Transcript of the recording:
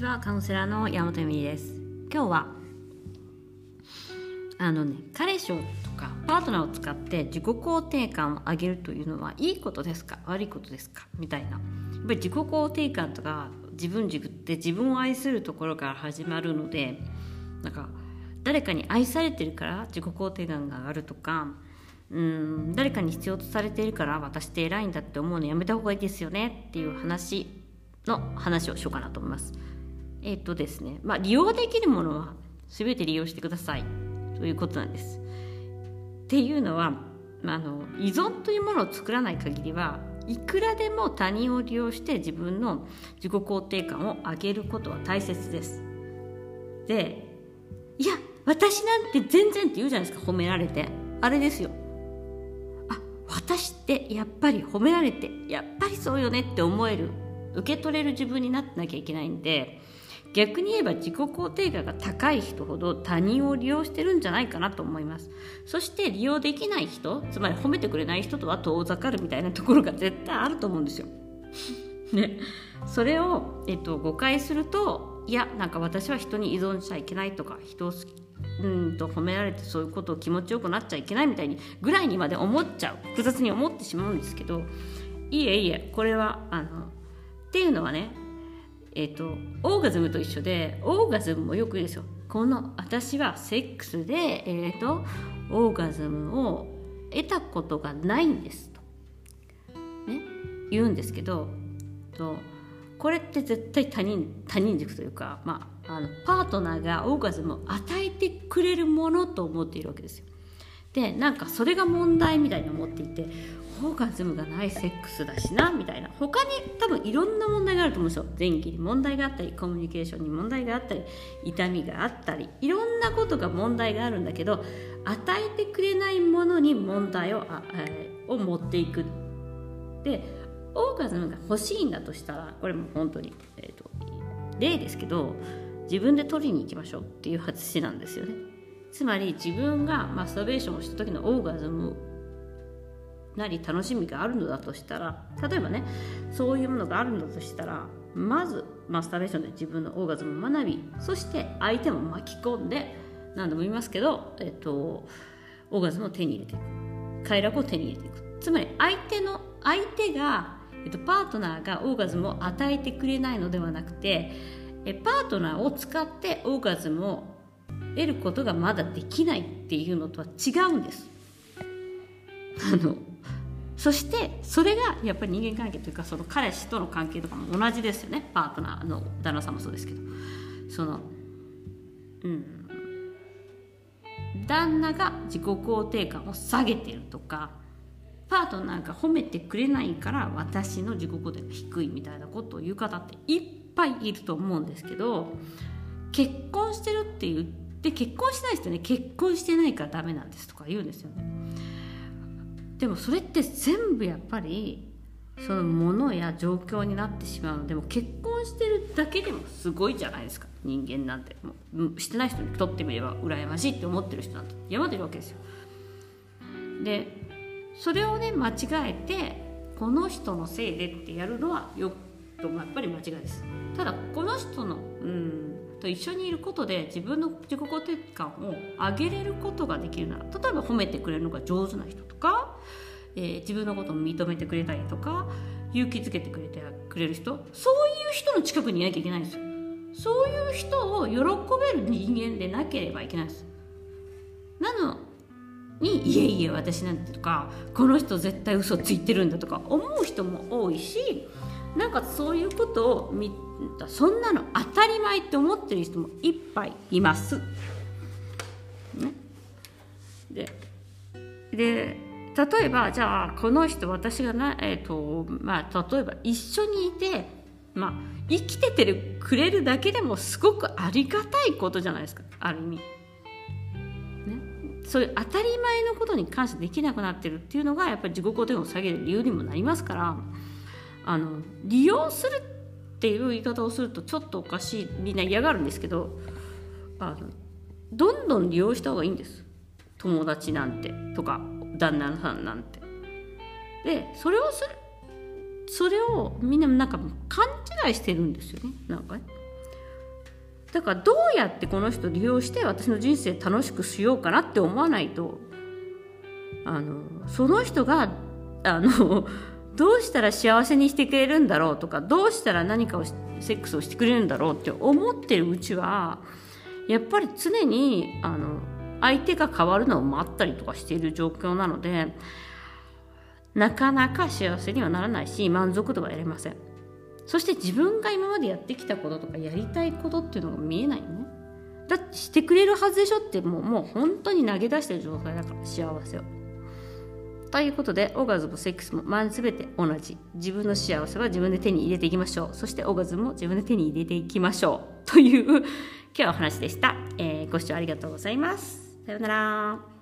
ちは、カウンセラーの山本由美里です。今日は彼氏とかパートナーを使って自己肯定感を上げるというのはいいことですか悪いことですかみたいな、やっぱり自己肯定感とか自分軸って自分を愛するところから始まるので、なんか誰かに愛されてるから自己肯定感が上がるとか、誰かに必要とされているから私って偉いんだって思うのやめた方がいいですよねっていう話をしようかなと思います。利用できるものは全て利用してくださいということなんです。っていうのは、依存というものを作らない限りはいくらでも他人を利用して自分の自己肯定感を上げることは大切です。で、いや私なんて全然って言うじゃないですか、褒められて。あれですよ、私ってやっぱり褒められてやっぱりそうよねって思える、受け取れる自分になってなきゃいけないんで、逆に言えば自己肯定感が高い人ほど他人を利用してるんじゃないかなと思います。そして利用できない人、つまり褒めてくれない人とは遠ざかるみたいなところが絶対あると思うんですよね、それを、誤解すると、いやなんか私は人に依存しちゃいけないとか、人を褒められてそういうことを気持ちよくなっちゃいけないみたいにぐらいにまで思っちゃう、複雑に思ってしまうんですけど、いえこれはっていうのはね、オーガズムと一緒で、オーガズムもよく言うんですよ。この私はセックスで、オーガズムを得たことがないんですと、ね、言うんですけど、これって絶対他人軸というか、パートナーがオーガズムを与えてくれるものと思っているわけですよ。で、なんかそれが問題みたいに思っていて、オーガズムがないセックスだしなみたいな、他に多分いろんな問題があると思うんですよ。前期に問題があったり、コミュニケーションに問題があったり、痛みがあったり、いろんなことが問題があるんだけど、与えてくれないものに問題を持っていく。で、オーガズムが欲しいんだとしたら、これも本当に、例ですけど、自分で取りに行きましょうっていう話なんですよね。つまり自分がマスターベーションをした時のオーガズムなり楽しみがあるのだとしたら、例えばね、そういうものがあるのだとしたら、まずマスターベーションで自分のオーガズムを学び、そして相手も巻き込んで、何度も言いますけど、オーガズムを手に入れていく、快楽を手に入れていく。つまり相手が、パートナーがオーガズムを与えてくれないのではなくて、パートナーを使ってオーガズムを得ることがまだできないっていうのとは違うんです。そしてそれがやっぱり人間関係というか、その彼氏との関係とかも同じですよね。パートナーの旦那さんもそうですけど、旦那が自己肯定感を下げてるとか、パートナーが褒めてくれないから私の自己肯定が低いみたいなことを言う方っていっぱいいると思うんですけど、結婚してるって言って、結婚してない人ね、結婚してないからダメなんですとか言うんですよね。でもそれって全部やっぱりそのものや状況になってしまうので、もう結婚してるだけでもすごいじゃないですか。人間なんてもうしてない人にとってみれば羨ましいって思ってる人なんて山でいるわけですよ。でそれをね、間違えてこの人のせいでってやるのはよくともやっぱり間違いです。ただこの人のと一緒にいることで自分の自己肯定感を上げれることができるなら、例えば褒めてくれるのが上手な人とか、自分のことを認めてくれたりとか、勇気づけてくれる人、そういう人の近くにいなきゃいけないんですよ。そういう人を喜べる人間でなければいけないんです。なのに、いえいえ私なんてとか、この人絶対嘘ついてるんだとか思う人も多いし、なんかそういうことをそんなの当たり前って思ってる人もいっぱいいます、ね、で例えばじゃあこの人私がな、例えば一緒にいて、生きてくれるだけでもすごくありがたいことじゃないですか、ある意味、ね、そういう当たり前のことに感謝できなくなってるっていうのがやっぱり自己肯定感を下げる理由にもなりますから、利用するっていう言い方をするとちょっとおかしい、みんな嫌がるんですけど、どんどん利用した方がいいんです。友達なんてとか旦那さんなんて。でそれをみんななんか勘違いしてるんですよね。なんかね、だからどうやってこの人利用して私の人生楽しくしようかなって思わないと、その人がどうしたら幸せにしてくれるんだろうとか、どうしたら何かをセックスをしてくれるんだろうって思ってるうちはやっぱり常に相手が変わるのを待ったりとかしている状況なので、なかなか幸せにはならないし満足度は得れません。そして自分が今までやってきたこととかやりたいことっていうのが見えないよね。だってしてくれるはずでしょってもう本当に投げ出してる状態だから、幸せを。ということでオーガズムもセックスも全て同じ。自分の幸せは自分で手に入れていきましょう。そしてオーガズムも自分で手に入れていきましょうという今日はお話でした。ご視聴ありがとうございます。さようなら。